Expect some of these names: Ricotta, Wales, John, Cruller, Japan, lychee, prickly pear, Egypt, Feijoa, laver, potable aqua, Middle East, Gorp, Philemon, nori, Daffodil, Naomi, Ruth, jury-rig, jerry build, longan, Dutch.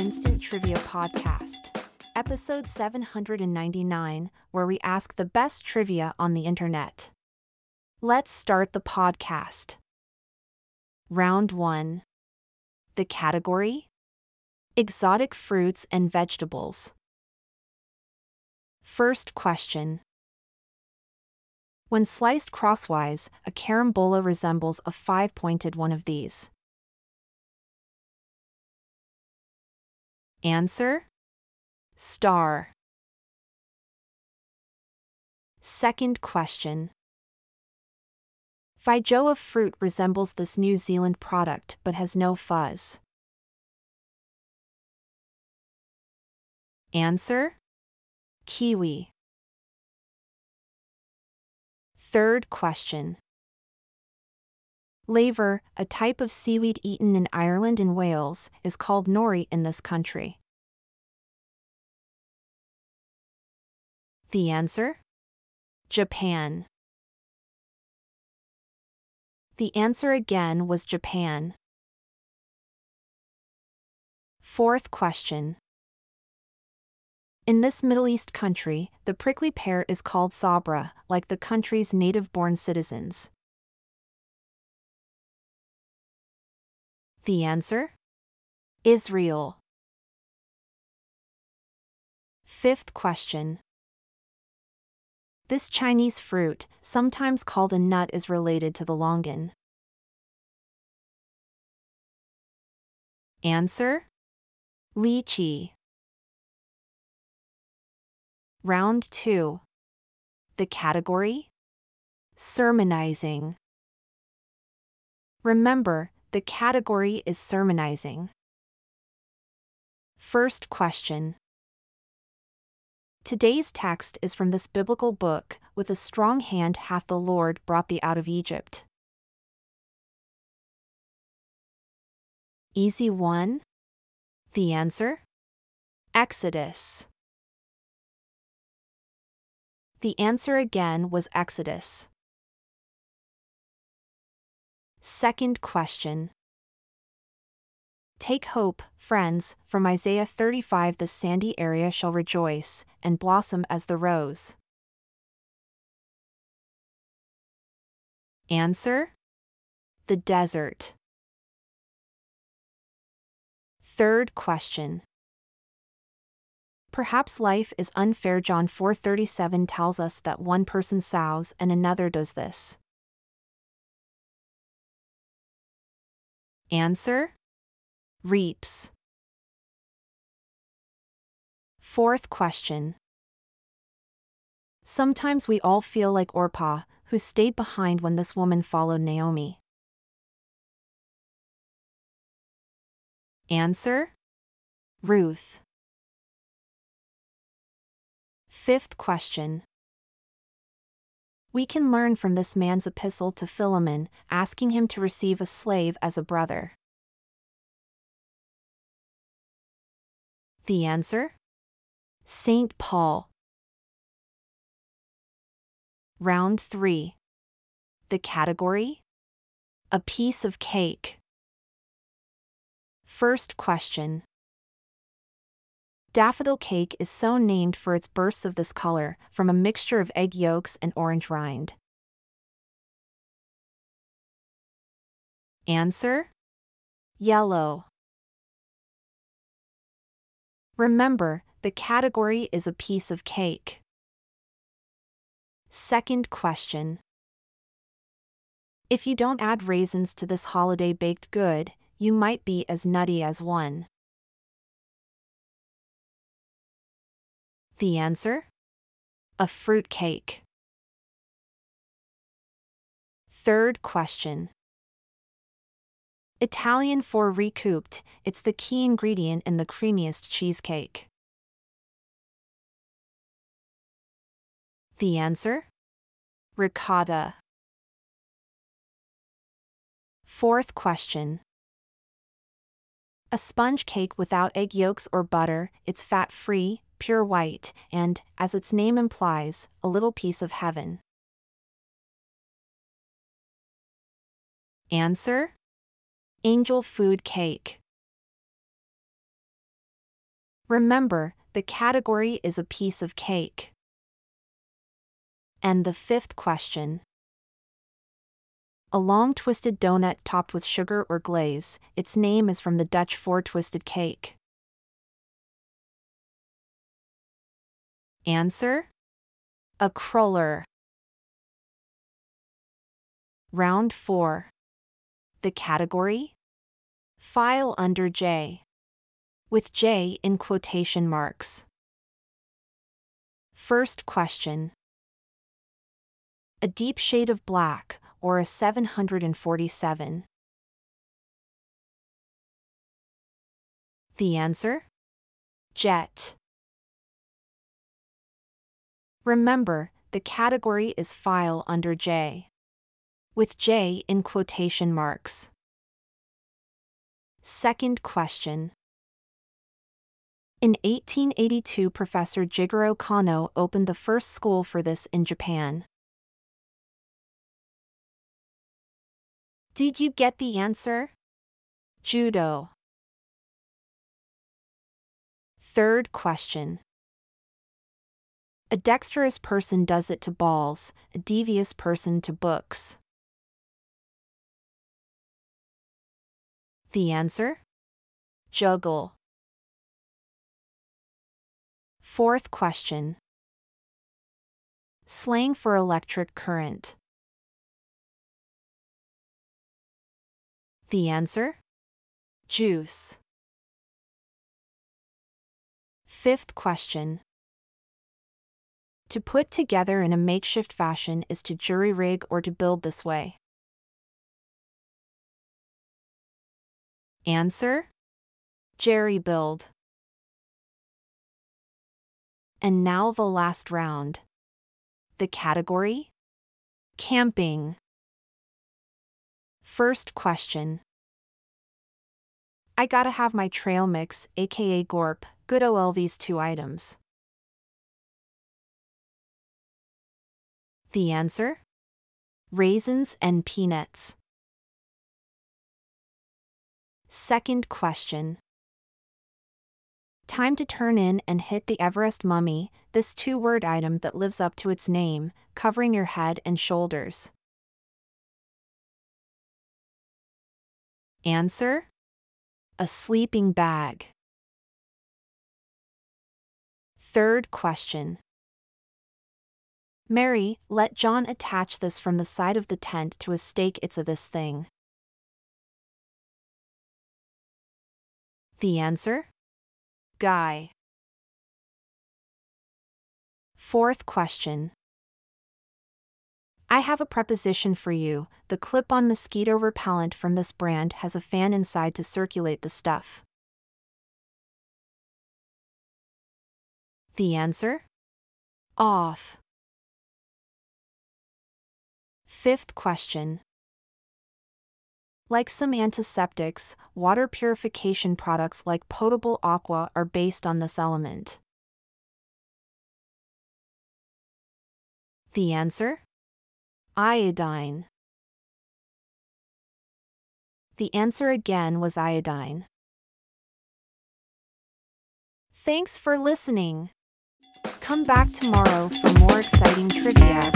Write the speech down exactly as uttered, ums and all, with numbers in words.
Instant Trivia Podcast, episode seven hundred ninety-nine, where we ask the best trivia on the internet. Let's start the podcast. Round one. The category? Exotic fruits and vegetables. First question. When sliced crosswise, a carambola resembles a five-pointed one of these. Answer? Star. Second question. Feijoa fruit resembles this New Zealand product but has no fuzz. Answer? Kiwi. Third question. Laver, a type of seaweed eaten in Ireland and Wales, is called nori in this country. The answer? Japan. The answer again was Japan. Fourth question. In this Middle East country, the prickly pear is called sabra, like the country's native-born citizens. The answer? Israel. Fifth question. This Chinese fruit, sometimes called a nut, is related to the longan. Answer? Lychee. Round two. The category? Sermonizing. Remember, the category is sermonizing. First question. Today's text is from this biblical book, with a strong hand hath the Lord brought thee out of Egypt. Easy one. The answer? Exodus. The answer again was Exodus. Second question. Take hope, friends, from Isaiah thirty-five. This sandy area shall rejoice and blossom as the rose. Answer? The desert. Third question. Perhaps life is unfair. John four thirty-seven tells us that one person sows and another does this. Answer? Reaps. Fourth question. Sometimes we all feel like Orpah, who stayed behind when this woman followed Naomi. Answer? Ruth. Fifth question. We can learn from this man's epistle to Philemon, asking him to receive a slave as a brother. The answer? Saint Paul. Round three. The category? A piece of cake. First question. Daffodil cake is so named for its bursts of this color, from a mixture of egg yolks and orange rind. Answer? Yellow. Remember, the category is a piece of cake. Second question. If you don't add raisins to this holiday baked good, you might be as nutty as one. The answer? A fruit cake. Third question. Italian for recouped, it's the key ingredient in the creamiest cheesecake. The answer? Ricotta. Fourth question. A sponge cake without egg yolks or butter, it's fat-free, pure white, and, as its name implies, a little piece of heaven. Answer? Angel food cake. Remember, the category is a piece of cake. And the fifth question. A long twisted donut topped with sugar or glaze, its name is from the Dutch for twisted cake. Answer? A cruller. Round four. The category? File under J. With J in quotation marks. First question. A deep shade of black, or a seven hundred forty-seven. The answer? Jet. Remember, the category is file under J. With J in quotation marks. Second question. In eighteen eighty-two, Professor Jigoro Kano opened the first school for this in Japan. Did you get the answer? Judo. Third question. A dexterous person does it to balls, a devious person to books. The answer? Juggle. Fourth question. Slang for electric current. The answer? Juice. Fifth question. To put together in a makeshift fashion is to jury-rig or to build this way. Answer? Jerry build. And now the last round. The category? Camping. First question. I gotta have my trail mix, aka Gorp, good ol' these two items. The answer? Raisins and peanuts. Second question. Time to turn in and hit the Everest mummy, this two-word item that lives up to its name, covering your head and shoulders. Answer? A sleeping bag. Third question. Mary, let John attach this from the side of the tent to a stake. It's a this thing. The answer? Guy. Fourth question. I have a preposition for you. The clip-on mosquito repellent from this brand has a fan inside to circulate the stuff. The answer? Off. Fifth question. Like some antiseptics, water purification products like potable aqua are based on this element. The answer? Iodine. The answer again was iodine. Thanks for listening. Come back tomorrow for more exciting trivia.